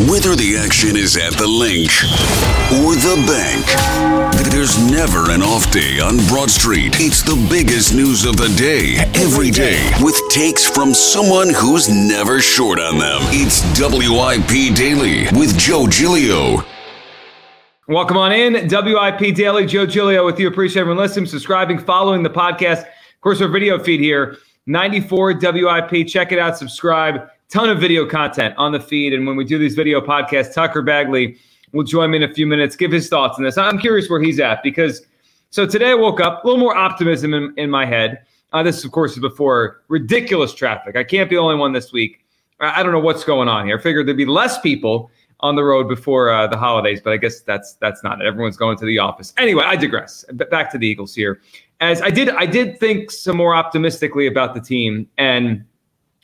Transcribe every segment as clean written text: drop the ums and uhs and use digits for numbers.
Whether the action is at the link or the bank, there's never an off day on Broad Street. It's the biggest news of the day, every day, with takes from someone who's never short on them. It's WIP Daily with Joe Giglio. Welcome on in. WIP Daily, Joe Giglio with you. Appreciate everyone listening, subscribing, following the podcast. Of course, our video feed here, 94WIP. Check it out, subscribe. Ton of video content on the feed. And when we do these video podcasts, Tucker Bagley will join me in a few minutes, give his thoughts on this. I'm curious where he's at because, so today I woke up, a little more optimism in my head. This, of course, is before ridiculous traffic. I can't be the only one this week. I don't know what's going on here. I figured there'd be less people on the road before the holidays, but I guess that's not it. Everyone's going to the office. Anyway, I digress. Back to the Eagles here. As I did think some more optimistically about the team, and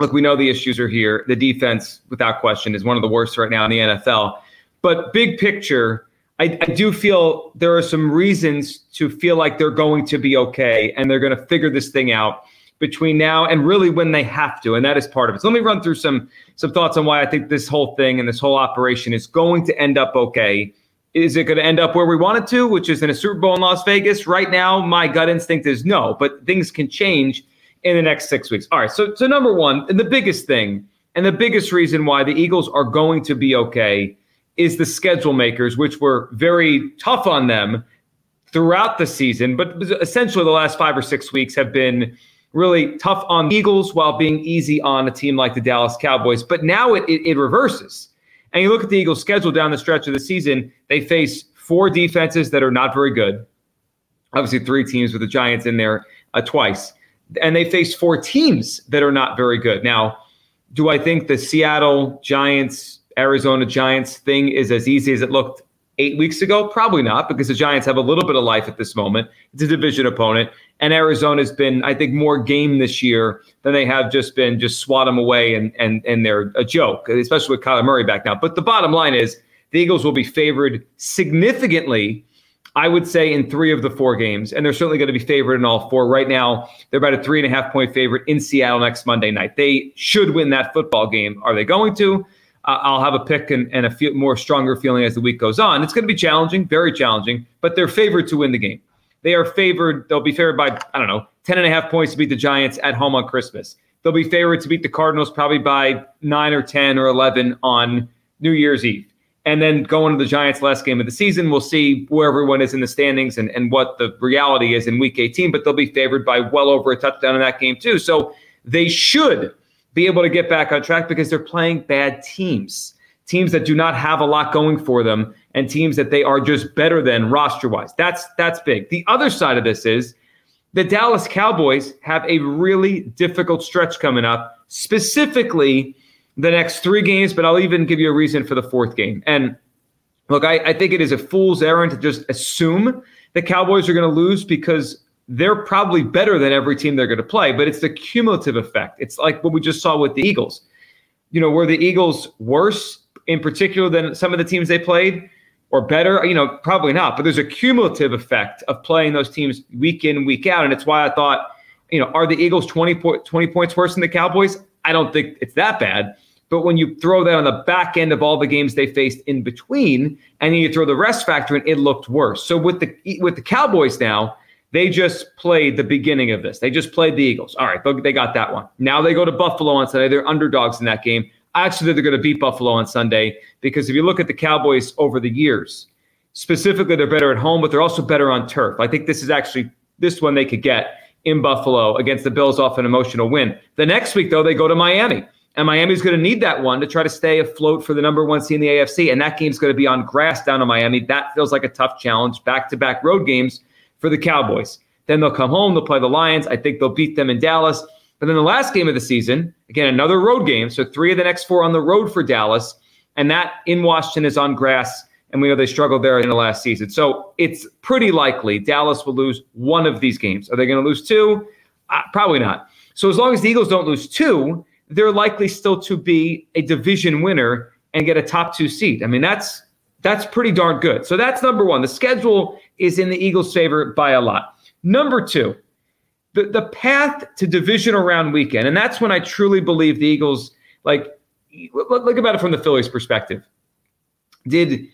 look, we know the issues are here. The defense, without question, is one of the worst right now in the NFL. But big picture, I do feel there are some reasons to feel like they're going to be okay, and they're going to figure this thing out between now and really when they have to, and that is part of it. So let me run through some thoughts on why I think this whole thing and this whole operation is going to end up okay. Is it going to end up where we want it to, which is in a Super Bowl in Las Vegas? Right now, my gut instinct is no, but things can change in the next 6 weeks. All right, so number one, and the biggest thing, and the biggest reason why the Eagles are going to be okay is the schedule makers, which were very tough on them throughout the season, but essentially the last 5 or 6 weeks have been really tough on the Eagles while being easy on a team like the Dallas Cowboys. But now it reverses. And you look at the Eagles' schedule down the stretch of the season, they face four defenses that are not very good. Obviously, three teams with the Giants in there twice. And they face four teams that are not very good. Now, do I think the Seattle Giants, Arizona Giants thing is as easy as it looked 8 weeks ago? Probably not, because the Giants have a little bit of life at this moment. It's a division opponent. And Arizona's been, I think, more game this year than they have just been. Just swat them away, and they're a joke, especially with Kyler Murray back now. But the bottom line is the Eagles will be favored significantly, I would say, in three of the four games, and they're certainly going to be favored in all four. Right now, they're about a 3.5-point favorite in Seattle next Monday night. They should win that football game. Are they going to? I'll have a pick and a few more stronger feeling as the week goes on. It's going to be challenging, very challenging, but they're favored to win the game. They are favored. They'll be favored by, 10.5 points to beat the Giants at home on Christmas. They'll be favored to beat the Cardinals probably by 9 or 10 or 11 on New Year's Eve. And then going to the Giants' last game of the season, we'll see where everyone is in the standings and what the reality is in Week 18. But they'll be favored by well over a touchdown in that game too. So they should be able to get back on track because they're playing bad teams, teams that do not have a lot going for them, and teams that they are just better than roster-wise. That's big. The other side of this is the Dallas Cowboys have a really difficult stretch coming up, specifically the next three games, but I'll even give you a reason for the fourth game. And look, I think it is a fool's errand to just assume the Cowboys are going to lose because they're probably better than every team they're going to play, but it's the cumulative effect. It's like what we just saw with the Eagles. Were the Eagles worse in particular than some of the teams they played or better? Probably not, but there's a cumulative effect of playing those teams week in, week out. And it's why I thought, are the Eagles 20 points worse than the Cowboys? I don't think it's that bad. But when you throw that on the back end of all the games they faced in between, and then you throw the rest factor in, it looked worse. So with the Cowboys now, they just played the beginning of this. They just played the Eagles. All right, they got that one. Now they go to Buffalo on Sunday. They're underdogs in that game. I actually think they're going to beat Buffalo on Sunday because if you look at the Cowboys over the years, specifically they're better at home, but they're also better on turf. I think this is actually this one they could get in Buffalo against the Bills off an emotional win. The next week, though, they go to Miami. And Miami's going to need that one to try to stay afloat for the number one seed in the AFC. And that game's going to be on grass down in Miami. That feels like a tough challenge. Back-to-back road games for the Cowboys. Then they'll come home. They'll play the Lions. I think they'll beat them in Dallas. But then the last game of the season, again, another road game. So three of the next four on the road for Dallas. And that in Washington is on grass. And we know they struggled there in the last season. So it's pretty likely Dallas will lose one of these games. Are they going to lose two? Probably not. So as long as the Eagles don't lose two, they're likely still to be a division winner and get a top two seed. I mean, that's pretty darn good. So that's number one. The schedule is in the Eagles' favor by a lot. Number two, the path to divisional round weekend. And that's when I truly believe the Eagles, look about it from the Phillies' perspective. did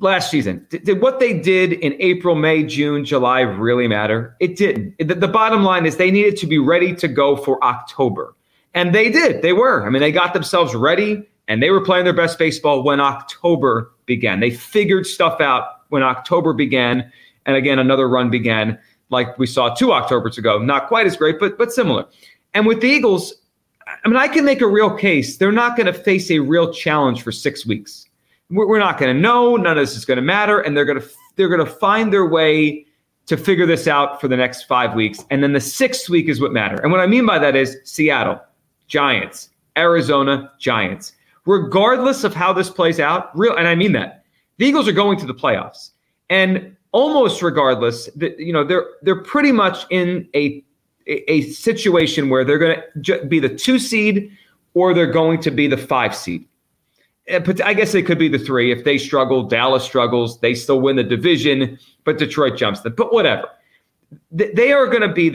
last season, did what they did in April, May, June, July really matter? It didn't. The bottom line is they needed to be ready to go for October. And they did. They were. I mean, they got themselves ready, and they were playing their best baseball when October began. They figured stuff out when October began. And again, another run began like we saw 2 Octobers ago. Not quite as great, but similar. And with the Eagles, I mean, I can make a real case. They're not going to face a real challenge for 6 weeks. We're not going to know. None of this is going to matter. And they're going to find their way to figure this out for the next 5 weeks. And then the 6th week is what matters. And what I mean by that is Seattle, Giants, Arizona, Giants. Regardless of how this plays out, and I mean that, the Eagles are going to the playoffs. And almost regardless, they're pretty much in a situation where they're going to be the 2 seed or they're going to be the 5 seed. But I guess they could be the 3. If they struggle, Dallas struggles, they still win the division, but Detroit jumps them. But whatever. They are going to be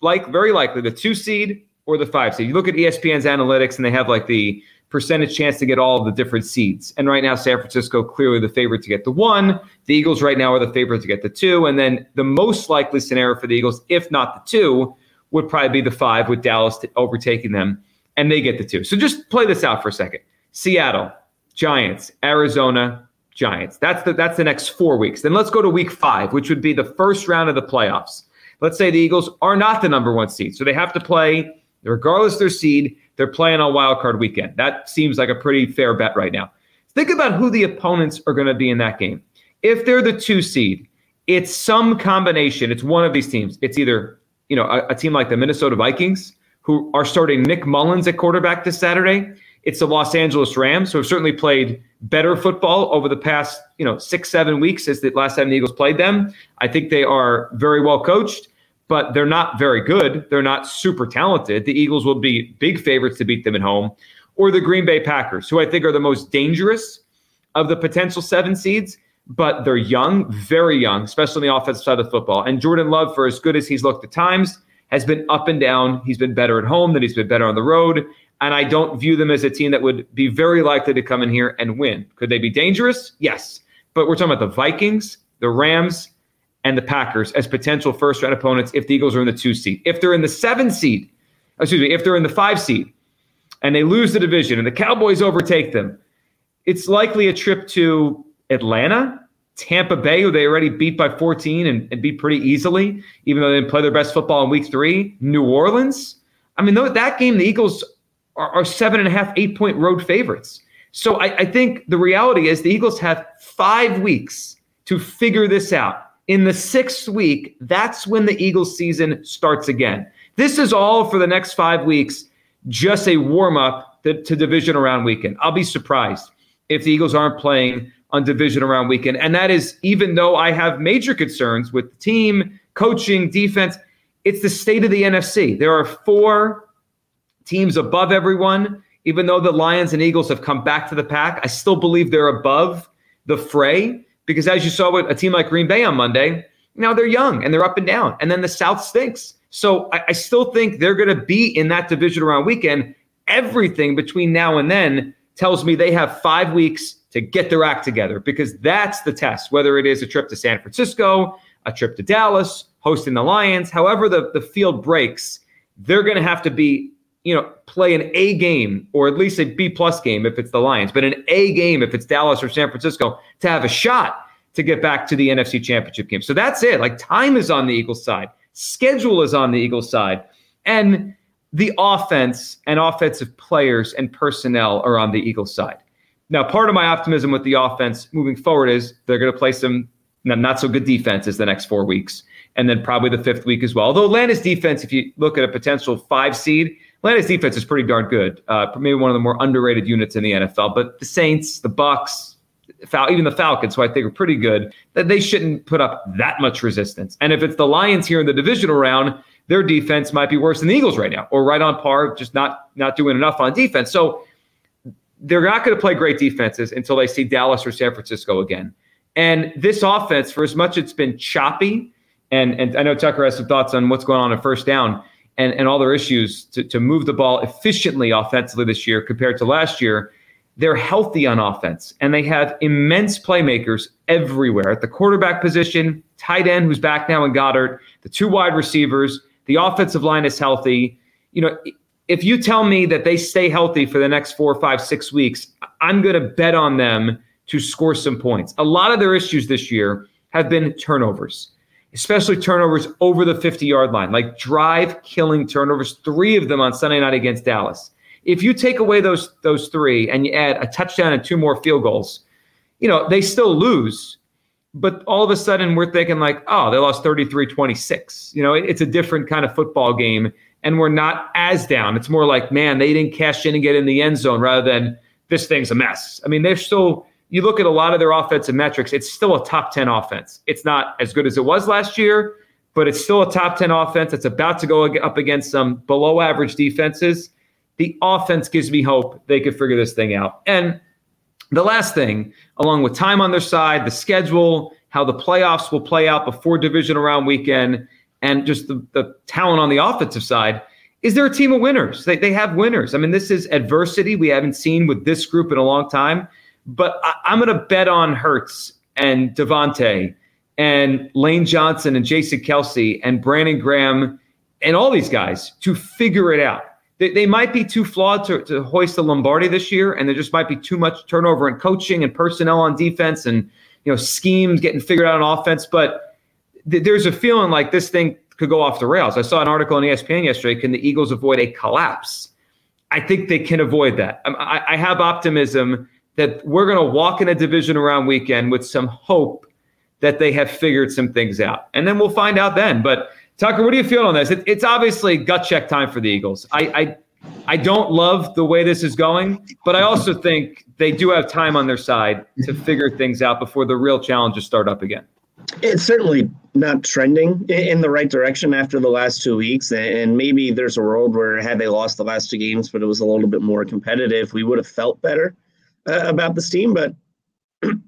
very likely the 2 seed or the 5 seed. You look at ESPN's analytics and they have like the percentage chance to get all of the different seeds. And right now, San Francisco clearly the favorite to get the 1. The Eagles right now are the favorite to get the 2. And then the most likely scenario for the Eagles, if not the 2, would probably be the 5 with Dallas overtaking them, and they get the 2. So just play this out for a second. Seattle, Giants, Arizona, Giants. That's the next 4 weeks. Then let's go to week 5, which would be the first round of the playoffs. Let's say the Eagles are not the number 1 seed. So they have to play, regardless of their seed, they're playing on wild card weekend. That seems like a pretty fair bet right now. Think about who the opponents are going to be in that game. If they're the 2 seed, it's some combination. It's one of these teams. It's either, a team like the Minnesota Vikings, who are starting Nick Mullins at quarterback this Saturday. It's the Los Angeles Rams, who have certainly played better football over the past, 6-7 weeks since the last time the Eagles played them. I think they are very well coached, but they're not very good. They're not super talented. The Eagles will be big favorites to beat them at home. Or the Green Bay Packers, who I think are the most dangerous of the potential 7 seeds, but they're young, very young, especially on the offensive side of football. And Jordan Love, for as good as he's looked at times, has been up and down. He's been better at home than he's been better on the road. And I don't view them as a team that would be very likely to come in here and win. Could they be dangerous? Yes. But we're talking about the Vikings, the Rams, and the Packers as potential first-round opponents if the Eagles are in the 2 seed. If they're in the 7 seed, if they're in the 5 seed and they lose the division and the Cowboys overtake them, it's likely a trip to Atlanta, Tampa Bay, who they already beat by 14 and beat pretty easily, even though they didn't play their best football in week 3, New Orleans. I mean, that game, the Eagles are 7.5, 8-point road favorites. So I think the reality is the Eagles have 5 weeks to figure this out. In the 6th week, that's when the Eagles season starts again. This is all for the next 5 weeks, just a warm-up to division around weekend. I'll be surprised if the Eagles aren't playing on division around weekend. And that is, even though I have major concerns with the team, coaching, defense, it's the state of the NFC. There are 4 teams above everyone. Even though the Lions and Eagles have come back to the pack, I still believe they're above the fray. Because as you saw with a team like Green Bay on Monday, now they're young and they're up and down. And then the South stinks. So I still think they're going to be in that division around weekend. Everything between now and then tells me they have 5 weeks to get their act together, because that's the test, whether it is a trip to San Francisco, a trip to Dallas, hosting the Lions. However the field breaks, they're going to have to be, play an A game, or at least a B-plus game if it's the Lions, but an A game if it's Dallas or San Francisco, to have a shot to get back to the NFC Championship game. So that's it. Like, time is on the Eagles' side. Schedule is on the Eagles' side. And the offense and offensive players and personnel are on the Eagles' side. Now, part of my optimism with the offense moving forward is they're going to play some not-so-good defenses the next 4 weeks, and then probably the 5th week as well. Although Atlanta's defense, if you look at a potential 5 seed, Atlanta's defense is pretty darn good. Maybe one of the more underrated units in the NFL. But the Saints, the Bucs, even the Falcons, who I think are pretty good, that they shouldn't put up that much resistance. And if it's the Lions here in the divisional round, their defense might be worse than the Eagles right now, or right on par, just not doing enough on defense. So they're not going to play great defenses until they see Dallas or San Francisco again. And this offense, for as much it's been choppy, and I know Tucker has some thoughts on what's going on at first down, and all their issues to move the ball efficiently offensively this year compared to last year, They're healthy on offense, and they have immense playmakers everywhere. At the quarterback position, tight end, who's back now in Goddard, the two wide receivers, the offensive line is healthy. You know, if you tell me that they stay healthy for the next 4, 5, 6 weeks, I'm going to bet on them to score some points. A lot of their issues this year have been turnovers, especially turnovers over the 50-yard line, like drive-killing turnovers, 3 of them on Sunday night against Dallas. If you take away those 3 and you add a touchdown and 2 more field goals, you know, they still lose. But all of a sudden we're thinking like, oh, they lost 33-26. You know, it's a different kind of football game, and we're not as down. It's more like, man, they didn't cash in and get in the end zone, rather than this thing's a mess. I mean, they're still – you look at a lot of their offensive metrics, it's still a top 10 offense. It's not as good as it was last year, but it's still a top 10 offense. It's about to go up against some below average defenses. The offense gives me hope they could figure this thing out. And the last thing, along with time on their side, the schedule, how the playoffs will play out before divisional round weekend, and just the talent on the offensive side, is they're a team of winners. They have winners. I mean, this is adversity we haven't seen with this group in a long time. But I'm going to bet on Hurts and Devontae and Lane Johnson and Jason Kelsey and Brandon Graham and all these guys to figure it out. They might be too flawed to hoist the Lombardi this year, and there just might be too much turnover in coaching and personnel on defense and, you know, schemes getting figured out on offense. But there's a feeling like this thing could go off the rails. I saw an article on ESPN yesterday, can the Eagles avoid a collapse? I think they can avoid that. I have optimism that we're going to walk in a division round weekend with some hope that they have figured some things out. And then we'll find out then. But Tucker, what do you feel on this? It's obviously gut check time for the Eagles. I don't love the way this is going, but I also think they do have time on their side to figure things out before the real challenges start up again. It's certainly not trending in the right direction after the last 2 weeks, and maybe there's a world where had they lost the last 2 games, but it was a little bit more competitive, we would have felt better about this team, but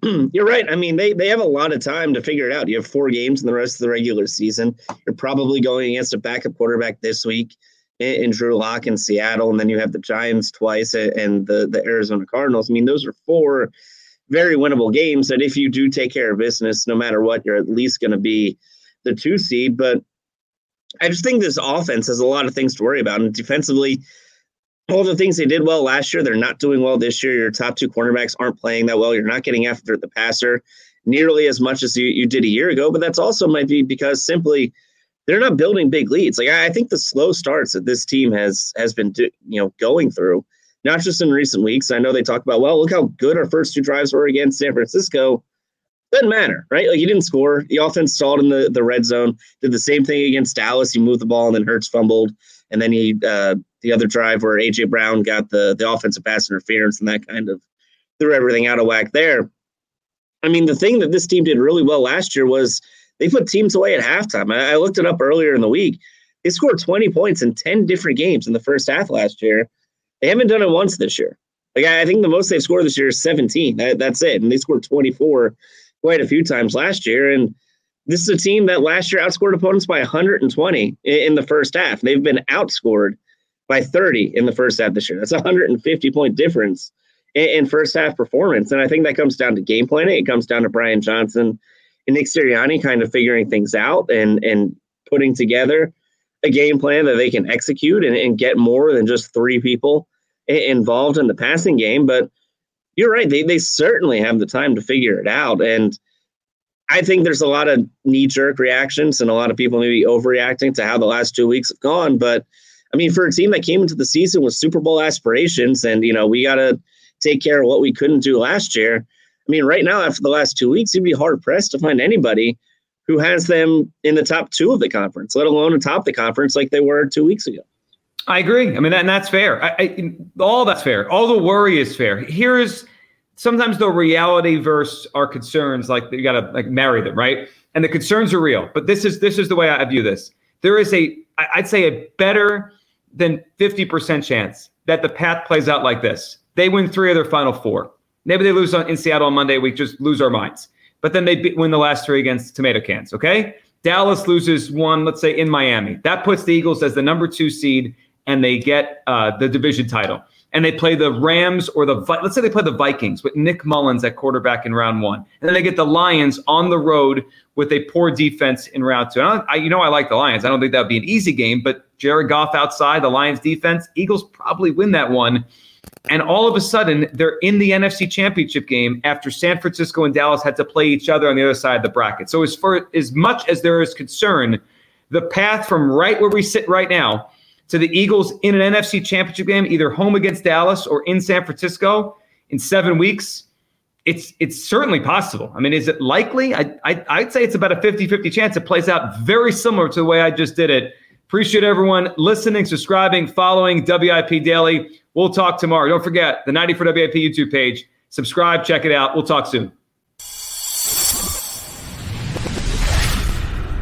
you're right. I mean, they have a lot of time to figure it out. You have 4 games in the rest of the regular season. You're probably going against a backup quarterback this week in Drew Lock in Seattle, and then you have the Giants twice and the Arizona Cardinals. I mean, those are 4 very winnable games that if you do take care of business, no matter what, you're at least going to be the 2 seed. But I just think this offense has a lot of things to worry about. And defensively, all the things they did well last year, they're not doing well this year. Your top 2 cornerbacks aren't playing that well. You're not getting after the passer nearly as much as you did a year ago, but that's also might be because simply they're not building big leads. Like I think the slow starts that this team has been going through, not just in recent weeks. I know they talk about, well, look how good our first 2 drives were against San Francisco. Doesn't matter, right? Like you didn't score. The offense stalled in the red zone, did the same thing against Dallas. You moved the ball and then Hurts fumbled. And then he the other drive where A.J. Brown got the offensive pass interference, and that kind of threw everything out of whack there. I mean, the thing that this team did really well last year was they put teams away at halftime. I looked it up earlier in the week. They scored 20 points in 10 different games in the first half last year. They haven't done it once this year. Like I think the most they've scored this year is 17. That's it. And they scored 24 quite a few times last year. And this is a team that last year outscored opponents by 120 in the first half. They've been outscored by 30 in the first half this year. That's a 150-point difference in first-half performance. And I think that comes down to game planning. It comes down to Brian Johnson and Nick Sirianni kind of figuring things out and putting together a game plan that they can execute and get more than just 3 people involved in the passing game. But you're right. They certainly have the time to figure it out. And I think there's a lot of knee-jerk reactions and a lot of people maybe overreacting to how the last 2 weeks have gone. But, I mean, for a team that came into the season with Super Bowl aspirations and, you know, we got to take care of what we couldn't do last year. I mean, right now, after the last 2 weeks, you'd be hard-pressed to find anybody who has them in the top 2 of the conference, let alone atop the conference like they were 2 weeks ago. I agree. I mean, and that's fair. All that's fair. All the worry is fair. Here is sometimes the reality versus our concerns, like you got to like marry them, right? And the concerns are real, but this is the way I view this. There is I'd say a better than 50% chance that the path plays out like this. They win 3 of their final 4. Maybe they lose in Seattle on Monday. We just lose our minds. But then they win the last 3 against tomato cans. Okay, Dallas loses 1, let's say in Miami. That puts the Eagles as the number 2 seed, and they get the division title. and they play the Rams or the let's say they play the Vikings with Nick Mullins at quarterback in round one, and then they get the Lions on the road with a poor defense in round two. And I like the Lions. I don't think that would be an easy game, but Jared Goff outside, the Lions defense, Eagles probably win that one. And all of a sudden, they're in the NFC Championship game after San Francisco and Dallas had to play each other on the other side of the bracket. So as much as there is concern, the path from right where we sit right now to the Eagles in an NFC Championship game, either home against Dallas or in San Francisco in 7 weeks, it's certainly possible. I mean, is it likely? I'd say it's about a 50-50 chance. It plays out very similar to the way I just did it. Appreciate everyone listening, subscribing, following WIP Daily. We'll talk tomorrow. Don't forget the 94WIP YouTube page. Subscribe, check it out. We'll talk soon.